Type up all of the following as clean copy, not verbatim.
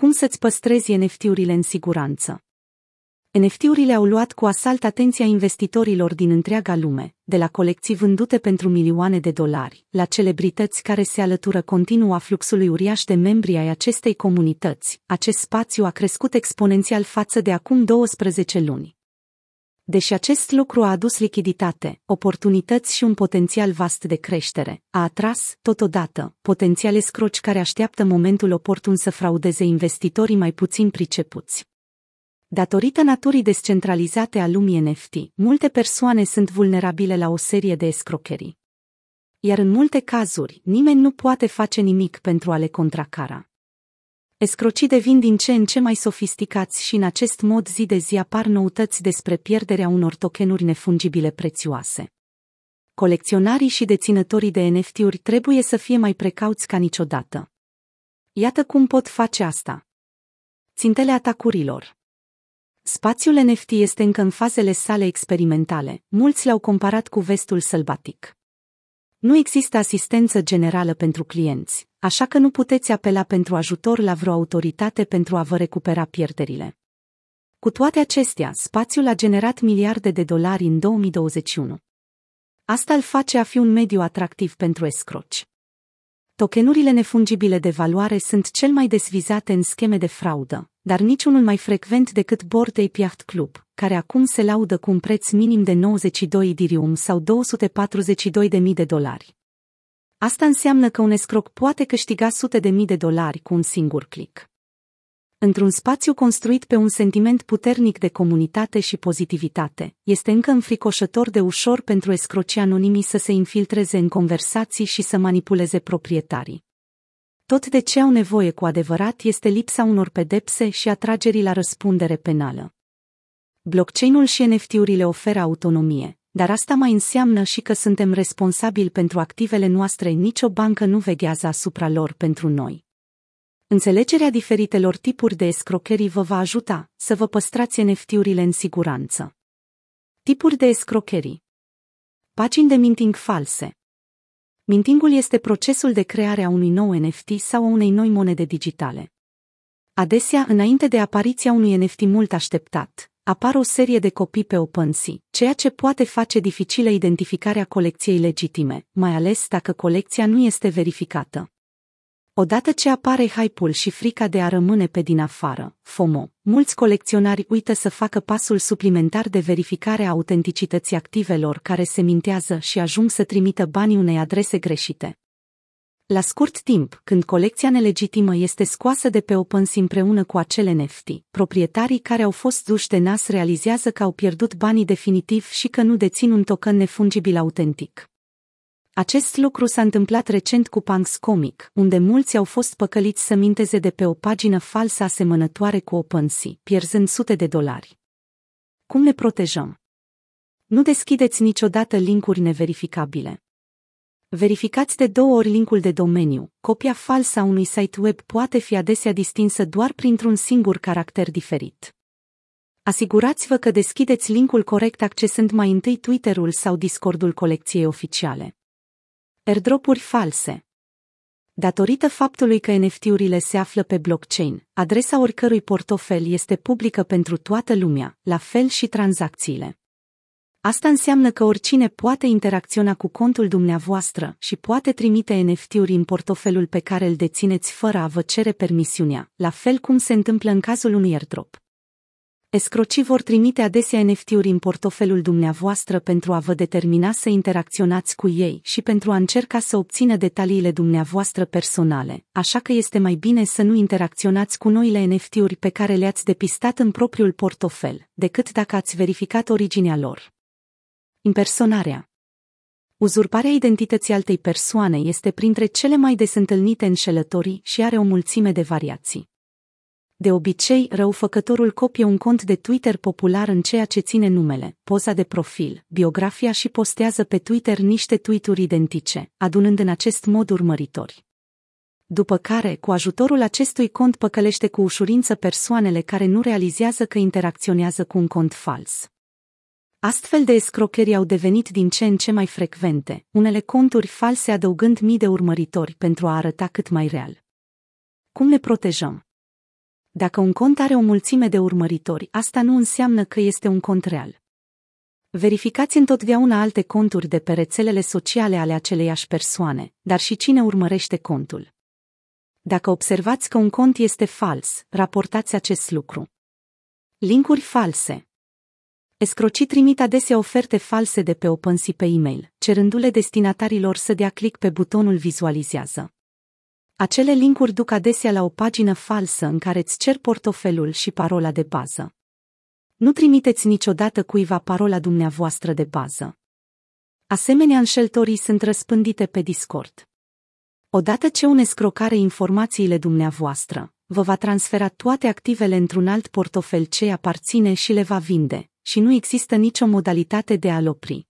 Cum să-ți păstrezi NFT-urile în siguranță? NFT-urile au luat cu asalt atenția investitorilor din întreaga lume, de la colecții vândute pentru milioane de dolari, la celebrități care se alătură continuu a fluxului uriaș de membri ai acestei comunități. Acest spațiu a crescut exponențial față de acum 12 luni. Deși acest lucru a adus lichiditate, oportunități și un potențial vast de creștere, a atras, totodată, potențiale scroci care așteaptă momentul oportun să fraudeze investitorii mai puțin pricepuți. Datorită naturii descentralizate a lumii NFT, multe persoane sunt vulnerabile la o serie de escrocherii. Iar în multe cazuri, nimeni nu poate face nimic pentru a le contracara. Escrocii devin din ce în ce mai sofisticați și în acest mod zi de zi apar noutăți despre pierderea unor tokenuri nefungibile prețioase. Colecționarii și deținătorii de NFT-uri trebuie să fie mai precauți ca niciodată. Iată cum pot face asta. Țintele atacurilor. Spațiul NFT este încă în fazele sale experimentale, mulți l-au comparat cu vestul sălbatic. Nu există asistență generală pentru clienți, așa că nu puteți apela pentru ajutor la vreo autoritate pentru a vă recupera pierderile. Cu toate acestea, spațiul a generat miliarde de dolari în 2021. Asta îl face a fi un mediu atractiv pentru escroci. Tokenurile nefungibile de valoare sunt cel mai des vizate în scheme de fraudă, dar niciunul mai frecvent decât Bored Ape Yacht Club, care acum se laudă cu un preț minim de 92 idirium sau $242.000. Asta înseamnă că un escroc poate câștiga $100.000 cu un singur click. Într-un spațiu construit pe un sentiment puternic de comunitate și pozitivitate, este încă înfricoșător de ușor pentru escrocii anonimi să se infiltreze în conversații și să manipuleze proprietarii. Tot de ce au nevoie cu adevărat este lipsa unor pedepse și atragerii la răspundere penală. Blockchain-ul și NFT-urile oferă autonomie, dar asta mai înseamnă și că suntem responsabili pentru activele noastre, nicio bancă nu veghează asupra lor pentru noi. Înțelegerea diferitelor tipuri de escrocherii vă va ajuta să vă păstrați NFT-urile în siguranță. Tipuri de escrocherii. Pagini de minting false. Mintingul este procesul de creare a unui nou NFT sau a unei noi monede digitale. Adesea, înainte de apariția unui NFT mult așteptat, apar o serie de copii pe OpenSea, ceea ce poate face dificilă identificarea colecției legitime, mai ales dacă colecția nu este verificată. Odată ce apare hype-ul și frica de a rămâne pe din afară, FOMO, mulți colecționari uită să facă pasul suplimentar de verificare a autenticității activelor care se mintează și ajung să trimită banii unei adrese greșite. La scurt timp, când colecția nelegitimă este scoasă de pe OpenSea împreună cu acele NFT, proprietarii care au fost duși de nas realizează că au pierdut banii definitiv și că nu dețin un token nefungibil autentic. Acest lucru s-a întâmplat recent cu Punks Comic, unde mulți au fost păcăliți să minteze de pe o pagină falsă asemănătoare cu OpenSea, pierzând sute de dolari. Cum ne protejăm? Nu deschideți niciodată linkuri neverificabile. Verificați de 2 ori linkul de domeniu. Copia falsă a unui site web poate fi adesea distinsă doar printr-un singur caracter diferit. Asigurați-vă că deschideți linkul corect accesând mai întâi Twitter-ul sau Discord-ul colecției oficiale. Airdropuri false. Datorită faptului că NFT-urile se află pe blockchain, adresa oricărui portofel este publică pentru toată lumea, la fel și tranzacțiile. Asta înseamnă că oricine poate interacționa cu contul dumneavoastră și poate trimite NFT-uri în portofelul pe care îl dețineți fără a vă cere permisiunea, la fel cum se întâmplă în cazul unui airdrop. Escrocii vor trimite adesea NFT-uri în portofelul dumneavoastră pentru a vă determina să interacționați cu ei și pentru a încerca să obțină detaliile dumneavoastră personale, așa că este mai bine să nu interacționați cu noile NFT-uri pe care le-ați depistat în propriul portofel, decât dacă ați verificat originea lor. Impersonarea. Uzurparea identității altei persoane este printre cele mai des întâlnite înșelătorii și are o mulțime de variații. De obicei, răufăcătorul copie un cont de Twitter popular în ceea ce ține numele, poza de profil, biografia și postează pe Twitter niște tweet-uri identice, adunând în acest mod urmăritori. După care, cu ajutorul acestui cont păcălește cu ușurință persoanele care nu realizează că interacționează cu un cont fals. Astfel de escrocherii au devenit din ce în ce mai frecvente, unele conturi false adăugând mii de urmăritori pentru a arăta cât mai real. Cum ne protejăm? Dacă un cont are o mulțime de urmăritori, asta nu înseamnă că este un cont real. Verificați întotdeauna alte conturi de pe rețelele sociale ale aceleiași persoane, dar și cine urmărește contul. Dacă observați că un cont este fals, raportați acest lucru. Linkuri false. Escrocii trimit adesea oferte false de pe OpenSea pe e-mail, cerându-le destinatarilor să dea click pe butonul Vizualizează. Acele linkuri duc adesea la o pagină falsă în care îți cer portofelul și parola de bază. Nu trimiteți niciodată cuiva parola dumneavoastră de bază. Asemenea înșeltorii sunt răspândite pe Discord. Odată ce un escroc are informațiile dumneavoastră, vă va transfera toate activele într-un alt portofel ce aparține și le va vinde, și nu există nicio modalitate de a-l opri.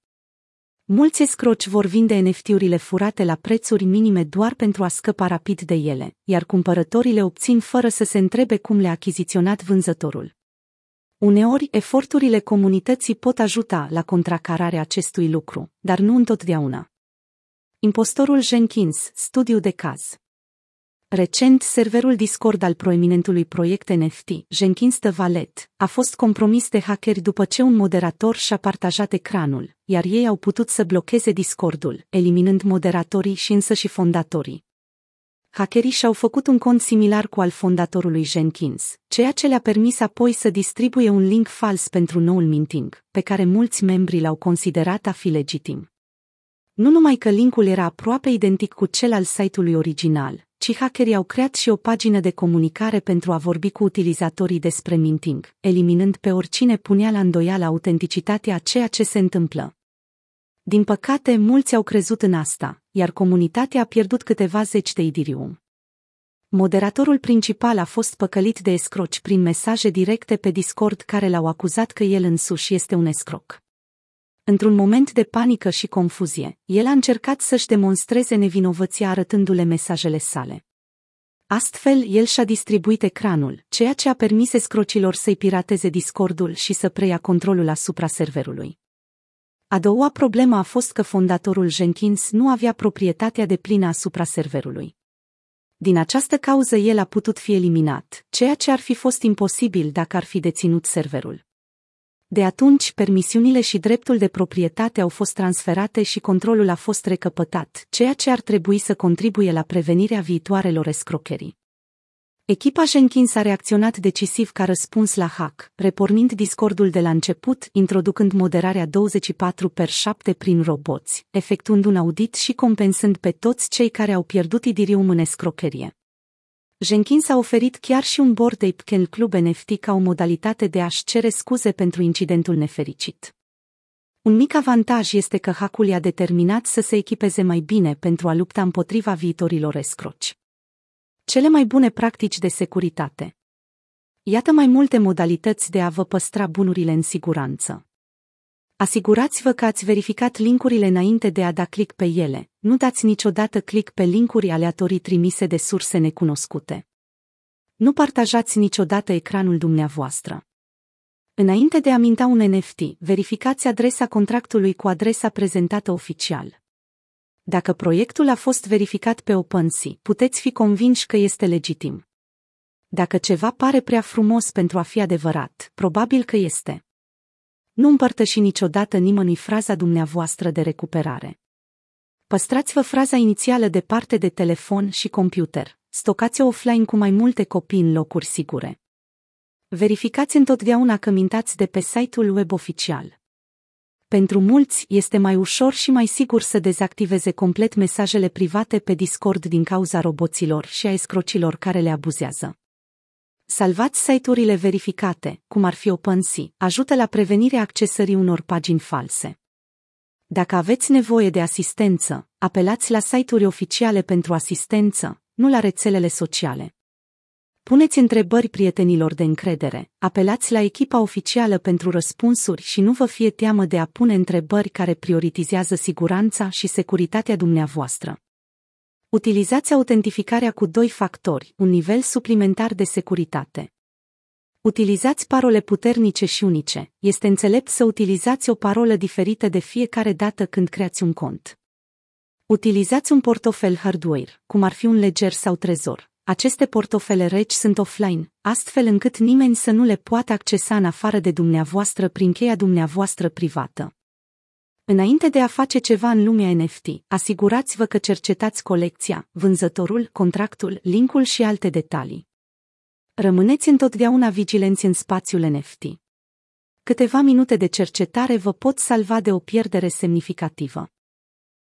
Mulți escroci vor vinde NFT-urile furate la prețuri minime doar pentru a scăpa rapid de ele, iar cumpărătorii le obțin fără să se întrebe cum le-a achiziționat vânzătorul. Uneori, eforturile comunității pot ajuta la contracararea acestui lucru, dar nu întotdeauna. Impostorul Jenkins, studiu de caz. Recent, serverul Discord al proeminentului proiect NFT, Jenkins The Wallet, a fost compromis de hackeri după ce un moderator și-a partajat ecranul, iar ei au putut să blocheze Discordul, eliminând moderatorii și însă și fondatorii. Hackerii și-au făcut un cont similar cu al fondatorului Jenkins, ceea ce le-a permis apoi să distribuie un link fals pentru noul minting, pe care mulți membri l-au considerat a fi legitim. Nu numai că linkul era aproape identic cu cel al site-ului original, ci hackerii au creat și o pagină de comunicare pentru a vorbi cu utilizatorii despre minting, eliminând pe oricine punea la îndoială autenticitatea a ceea ce se întâmplă. Din păcate, mulți au crezut în asta, iar comunitatea a pierdut câteva zeci de idirium. Moderatorul principal a fost păcălit de escroci prin mesaje directe pe Discord care l-au acuzat că el însuși este un escroc. Într-un moment de panică și confuzie, el a încercat să-și demonstreze nevinovăția arătându-le mesajele sale. Astfel, el și-a distribuit ecranul, ceea ce a permis escrocilor să-i pirateze Discordul și să preia controlul asupra serverului. A doua problemă a fost că fondatorul Jenkins nu avea proprietatea deplină asupra serverului. Din această cauză el a putut fi eliminat, ceea ce ar fi fost imposibil dacă ar fi deținut serverul. De atunci, permisiunile și dreptul de proprietate au fost transferate și controlul a fost recăpătat, ceea ce ar trebui să contribuie la prevenirea viitoarelor escrocherii. Echipa Jenkins a reacționat decisiv ca răspuns la hack, repornind Discordul de la început, introducând moderarea 24/7 prin roboți, efectuând un audit și compensând pe toți cei care au pierdut idirium în escrocherie. Jenkins a oferit chiar și un Bored Ape Yacht Club NFT ca o modalitate de a-și cere scuze pentru incidentul nefericit. Un mic avantaj este că hack-ul i-a determinat să se echipeze mai bine pentru a lupta împotriva viitorilor escroci. Cele mai bune practici de securitate. Iată mai multe modalități de a vă păstra bunurile în siguranță. Asigurați-vă că ați verificat linkurile înainte de a da click pe ele. Nu dați niciodată click pe linkuri aleatorii trimise de surse necunoscute. Nu partajați niciodată ecranul dumneavoastră. Înainte de a minta un NFT, verificați adresa contractului cu adresa prezentată oficial. Dacă proiectul a fost verificat pe OpenSea, puteți fi convinși că este legitim. Dacă ceva pare prea frumos pentru a fi adevărat, probabil că este. Nu împărtăși niciodată nimănui fraza dumneavoastră de recuperare. Păstrați-vă fraza inițială departe de telefon și computer. Stocați-o offline cu mai multe copii în locuri sigure. Verificați întotdeauna că mintați de pe site-ul web oficial. Pentru mulți, este mai ușor și mai sigur să dezactiveze complet mesajele private pe Discord din cauza roboților și a escrocilor care le abuzează. Salvați site-urile verificate, cum ar fi OpenSea, ajută la prevenirea accesării unor pagini false. Dacă aveți nevoie de asistență, apelați la site-uri oficiale pentru asistență, nu la rețelele sociale. Puneți întrebări prietenilor de încredere, apelați la echipa oficială pentru răspunsuri și nu vă fie teamă de a pune întrebări care prioritizează siguranța și securitatea dumneavoastră. Utilizați autentificarea cu 2 factori, un nivel suplimentar de securitate. Utilizați parole puternice și unice. Este înțelept să utilizați o parolă diferită de fiecare dată când creați un cont. Utilizați un portofel hardware, cum ar fi un Ledger sau Trezor, aceste portofele reci sunt offline, astfel încât nimeni să nu le poată accesa în afară de dumneavoastră prin cheia dumneavoastră privată. Înainte de a face ceva în lumea NFT, asigurați-vă că cercetați colecția, vânzătorul, contractul, link-ul și alte detalii. Rămâneți întotdeauna vigilenți în spațiul NFT. Câteva minute de cercetare vă pot salva de o pierdere semnificativă.